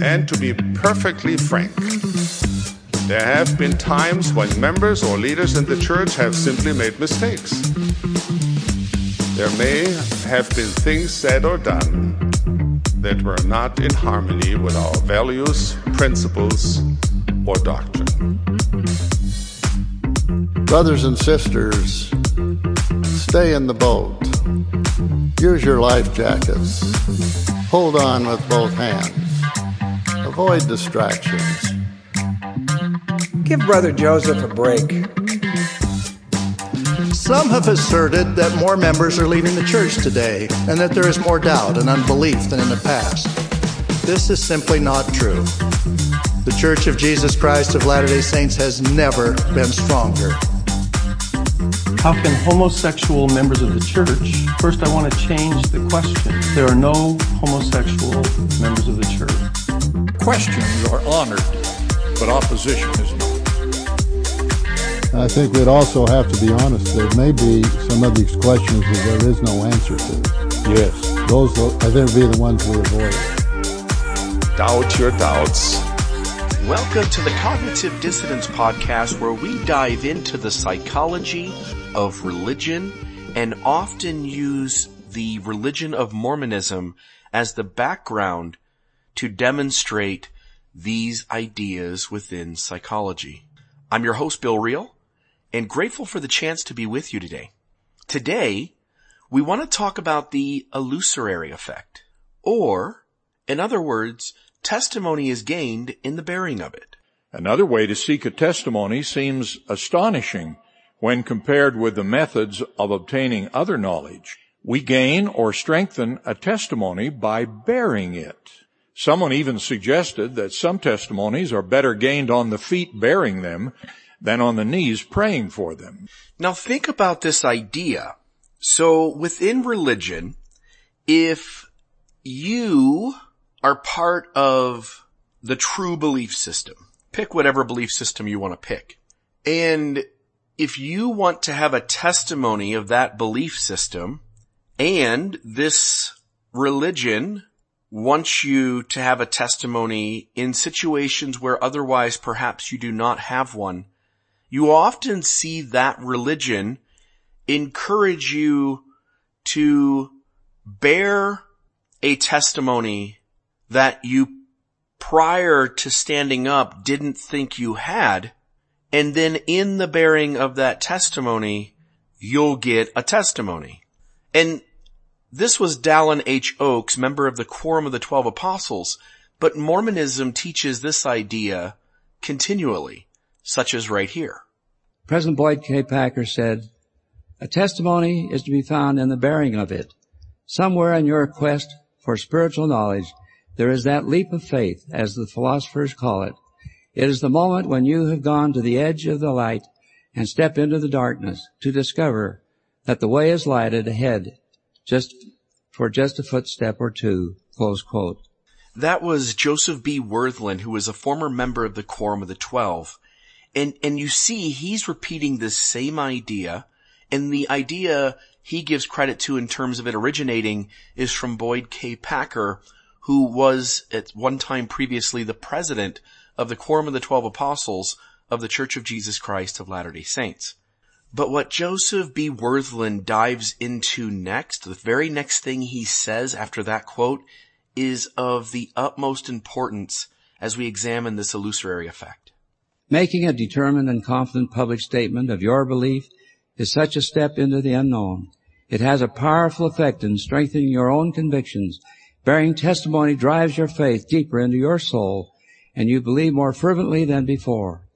And to be perfectly frank, there have been times when members or leaders in the church have simply made mistakes. There may have been things said or done that were not in harmony with our values, principles, or doctrine. Brothers and sisters, stay in the boat. Use your life jackets. Hold on with both hands. Avoid distractions. Give Brother Joseph a break. Some have asserted that more members are leaving the church today and that there is more doubt and unbelief than in the past. This is simply not true. The Church of Jesus Christ of Latter-day Saints has never been stronger. How can homosexual members of the church? First, I want to change the question. There are no homosexual members of the church. Questions are honored, but opposition is not. I think we'd also have to be honest. There may be some of these questions that there is no answer to. Yes. Those, I think, would be the ones we avoid. Doubt your doubts. Welcome to the Cognitive Dissidence Podcast, where we dive into the psychology of religion and often use the religion of Mormonism as the background to demonstrate these ideas within psychology. I'm your host, Bill Reel, and grateful for the chance to be with you today. Today, we want to talk about the illusory effect, or, in other words, testimony is gained in the bearing of it. Another way to seek a testimony seems astonishing when compared with the methods of obtaining other knowledge. We gain or strengthen a testimony by bearing it. Someone even suggested that some testimonies are better gained on the feet bearing them than on the knees praying for them. Now think about this idea. So within religion, if you are part of the true belief system, pick whatever belief system you want to pick, and if you want to have a testimony of that belief system and this religion wants you to have a testimony in situations where otherwise perhaps you do not have one, you often see that religion encourage you to bear a testimony that you prior to standing up didn't think you had, and then in the bearing of that testimony, you'll get a testimony. And this was Dallin H. Oaks, member of the Quorum of the 12 Apostles, but Mormonism teaches this idea continually, such as right here. President Boyd K. Packer said, "A testimony is to be found in the bearing of it. Somewhere in your quest for spiritual knowledge, there is that leap of faith, as the philosophers call it. It is the moment when you have gone to the edge of the light and step into the darkness to discover that the way is lighted ahead. Just a footstep or two," close quote. That was Joseph B. Worthlin, who was a former member of the Quorum of the 12. And you see, he's repeating this same idea. And the idea he gives credit to in terms of it originating is from Boyd K. Packer, who was at one time previously the president of the Quorum of the 12 Apostles of the Church of Jesus Christ of Latter-day Saints. But what Joseph B. Worthlin dives into next, the very next thing he says after that quote, is of the utmost importance as we examine this illusory effect. "Making a determined and confident public statement of your belief is such a step into the unknown. It has a powerful effect in strengthening your own convictions. Bearing testimony drives your faith deeper into your soul, and you believe more fervently than before."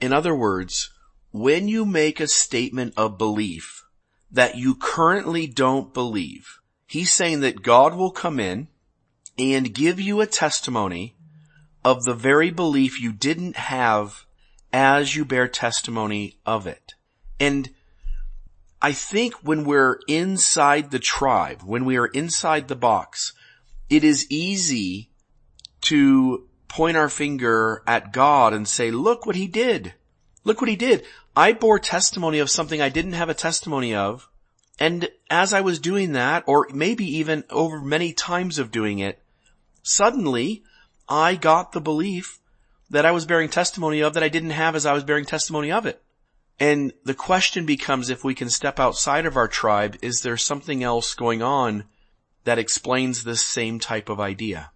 In other words, when you make a statement of belief that you currently don't believe, he's saying that God will come in and give you a testimony of the very belief you didn't have as you bear testimony of it. And I think when we're inside the tribe, when we are inside the box, it is easy to point our finger at God and say, "Look what he did. Look what he did. I bore testimony of something I didn't have a testimony of, and as I was doing that, or maybe even over many times of doing it, suddenly I got the belief that I was bearing testimony of that I didn't have as I was bearing testimony of it. And the question becomes, if we can step outside of our tribe, is there something else going on that explains this same type of idea?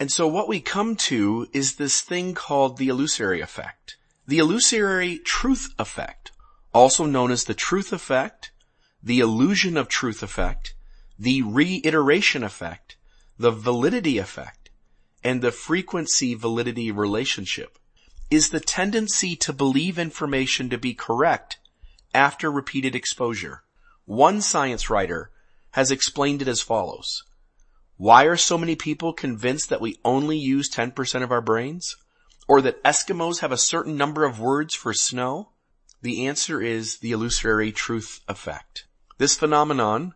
And so what we come to is this thing called the illusory effect. The illusory truth effect, also known as the truth effect, the illusion of truth effect, the reiteration effect, the validity effect, and the frequency-validity relationship, is the tendency to believe information to be correct after repeated exposure. One science writer has explained it as follows. Why are so many people convinced that we only use 10% of our brains? Or that Eskimos have a certain number of words for snow? The answer is the illusory truth effect. This phenomenon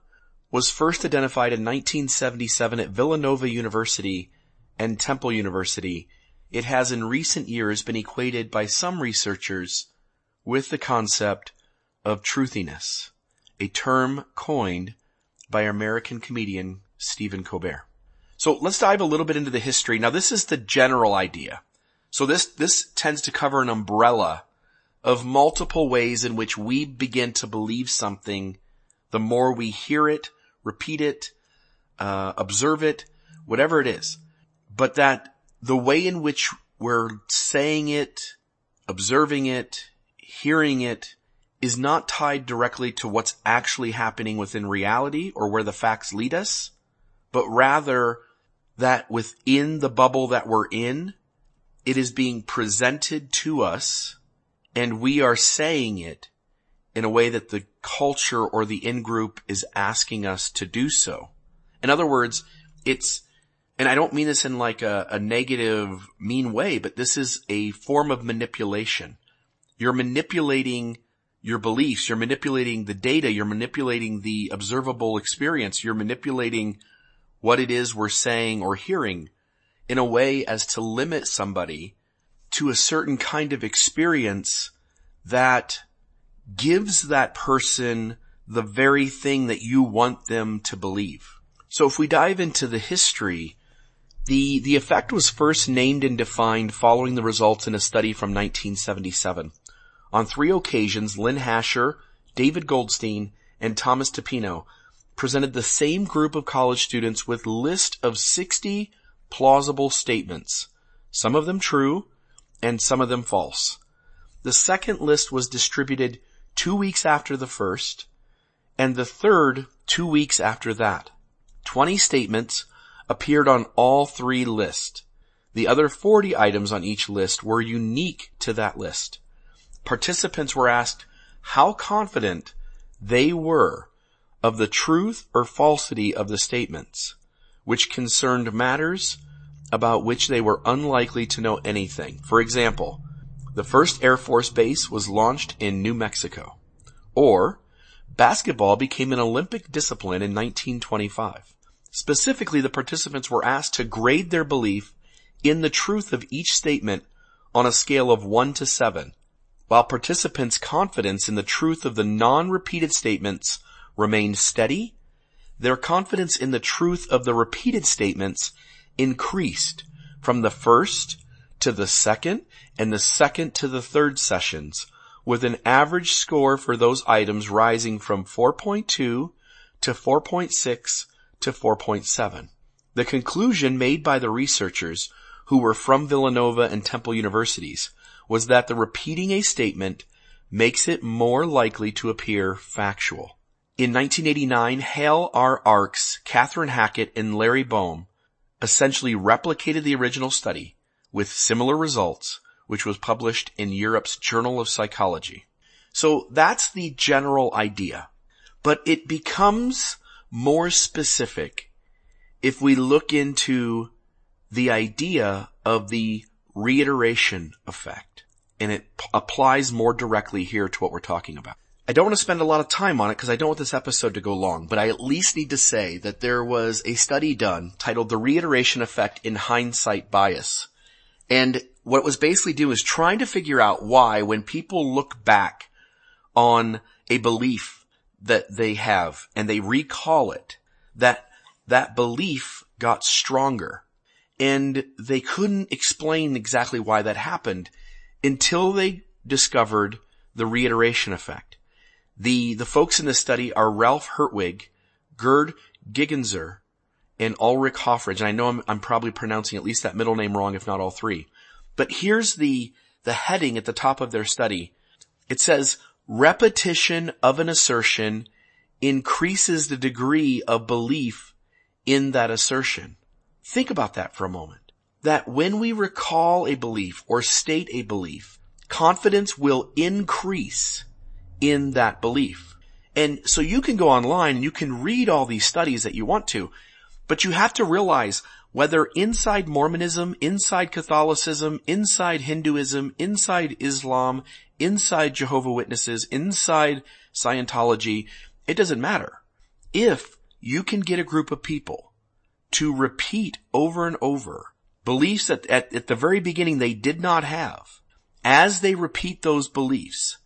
was first identified in 1977 at Villanova University and Temple University. It has in recent years been equated by some researchers with the concept of truthiness, a term coined by American comedian Stephen Colbert. So let's dive a little bit into the history. Now, this is the general idea. So this tends to cover an umbrella of multiple ways in which we begin to believe something the more we hear it, repeat it, observe it, whatever it is. But that the way in which we're saying it, observing it, hearing it, is not tied directly to what's actually happening within reality or where the facts lead us, but rather that within the bubble that we're in, it is being presented to us and we are saying it in a way that the culture or the in-group is asking us to do so. In other words, it's, and I don't mean this in like a negative, mean way, but this is a form of manipulation. You're manipulating your beliefs. You're manipulating the data. You're manipulating the observable experience. You're manipulating what it is we're saying or hearing in a way as to limit somebody to a certain kind of experience that gives that person the very thing that you want them to believe. So if we dive into the history, the effect was first named and defined following the results in a study from 1977. On 3 occasions, Lynn Hasher, David Goldstein, and Thomas Tapino presented the same group of college students with list of 60 plausible statements, some of them true and some of them false. The second list was distributed 2 weeks after the first, and the third 2 weeks after that. 20 statements appeared on all 3 lists. The other 40 items on each list were unique to that list. Participants were asked how confident they were of the truth or falsity of the statements, which concerned matters about which they were unlikely to know anything. For example, the first Air Force base was launched in New Mexico, or basketball became an Olympic discipline in 1925. Specifically, the participants were asked to grade their belief in the truth of each statement on a scale of 1 to 7, while participants' confidence in the truth of the non-repeated statements remained steady. Their confidence in the truth of the repeated statements increased from the first to the second and the second to the third sessions, with an average score for those items rising from 4.2 to 4.6 to 4.7. The conclusion made by the researchers, who were from Villanova and Temple universities, was that the repeating a statement makes it more likely to appear factual. In 1989, Hale R. Arks, Catherine Hackett, and Larry Bohm essentially replicated the original study with similar results, which was published in Europe's Journal of Psychology. So that's the general idea. But it becomes more specific if we look into the idea of the reiteration effect. And it applies more directly here to what we're talking about. I don't want to spend a lot of time on it because I don't want this episode to go long, but I at least need to say that there was a study done titled The Reiteration Effect in Hindsight Bias. And what it was basically doing is trying to figure out why, when people look back on a belief that they have and they recall it, that belief got stronger. And they couldn't explain exactly why that happened until they discovered the reiteration effect. The folks in this study are Ralph Hertwig, Gerd Gigerenzer, and Ulrich Hoffrage. And I know I'm probably pronouncing at least that middle name wrong, if not all three. But here's the heading at the top of their study. It says, repetition of an assertion increases the degree of belief in that assertion. Think about that for a moment. That when we recall a belief or state a belief, confidence will increase in that belief. And so you can go online and you can read all these studies that you want to, but you have to realize whether inside Mormonism, inside Catholicism, inside Hinduism, inside Islam, inside Jehovah's Witnesses, inside Scientology, it doesn't matter. If you can get a group of people to repeat over and over beliefs that at the very beginning they did not have, as they repeat those beliefs,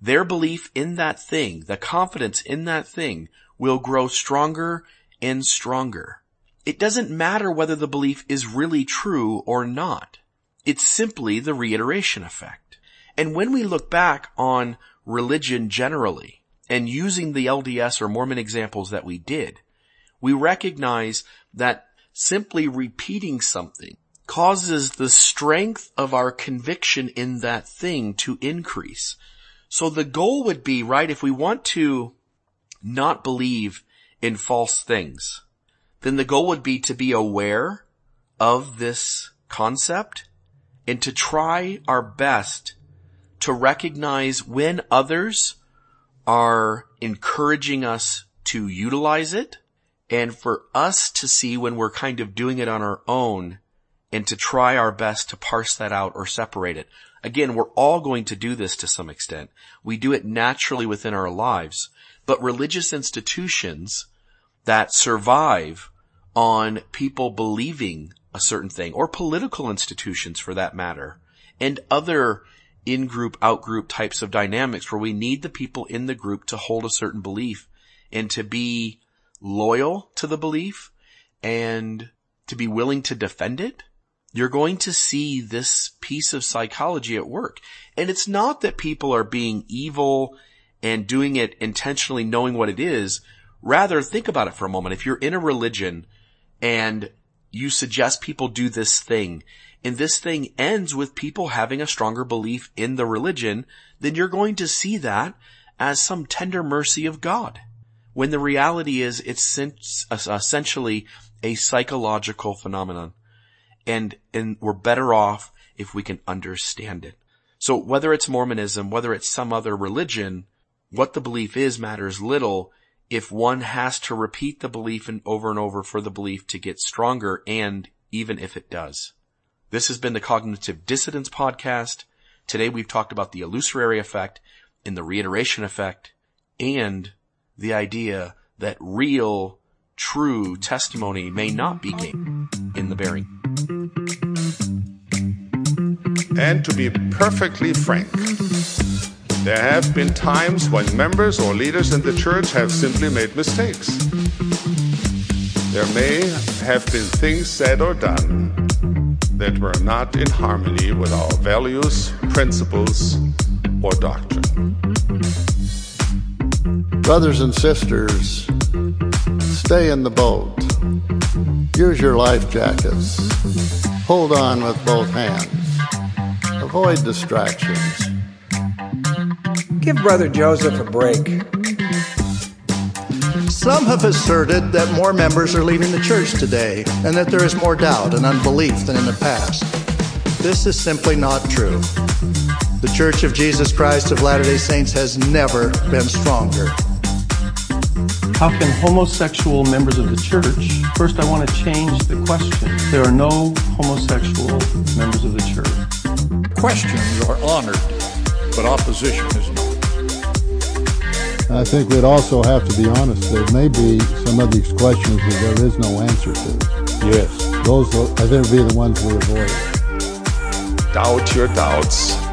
their belief in that thing, the confidence in that thing, will grow stronger and stronger. It doesn't matter whether the belief is really true or not. It's simply the reiteration effect. And when we look back on religion generally, and using the LDS or Mormon examples that we did, we recognize that simply repeating something causes the strength of our conviction in that thing to increase. So the goal would be, right, if we want to not believe in false things, then the goal would be to be aware of this concept and to try our best to recognize when others are encouraging us to utilize it, and for us to see when we're kind of doing it on our own, and to try our best to parse that out or separate it. Again, we're all going to do this to some extent. We do it naturally within our lives. But religious institutions that survive on people believing a certain thing, or political institutions for that matter, and other in-group, out-group types of dynamics where we need the people in the group to hold a certain belief and to be loyal to the belief and to be willing to defend it, you're going to see this piece of psychology at work. And it's not that people are being evil and doing it intentionally knowing what it is. Rather, think about it for a moment. If you're in a religion and you suggest people do this thing, and this thing ends with people having a stronger belief in the religion, then you're going to see that as some tender mercy of God, when the reality is it's essentially a psychological phenomenon. And we're better off if we can understand it. So whether it's Mormonism, whether it's some other religion, what the belief is matters little if one has to repeat the belief and over for the belief to get stronger, and even if it does. This has been the Cognitive Dissidence Podcast. Today we've talked about the illusory effect and the reiteration effect, and the idea that real, true testimony may not be gained in the bearing. And to be perfectly frank, there have been times when members or leaders in the church have simply made mistakes. There may have been things said or done that were not in harmony with our values, principles, or doctrine. Brothers and sisters, stay in the boat. Use your life jackets. Hold on with both hands. Avoid distractions. Give Brother Joseph a break. Some have asserted that more members are leaving the church today and that there is more doubt and unbelief than in the past. This is simply not true. The Church of Jesus Christ of Latter-day Saints has never been stronger. How can homosexual members of the church? First, I want to change the question. There are no homosexual members of the church. Questions are honored, but opposition is not. I think we'd also have to be honest. There may be some of these questions that there is no answer to. Yes. Those, I think, would be the ones we avoid. Doubt your doubts.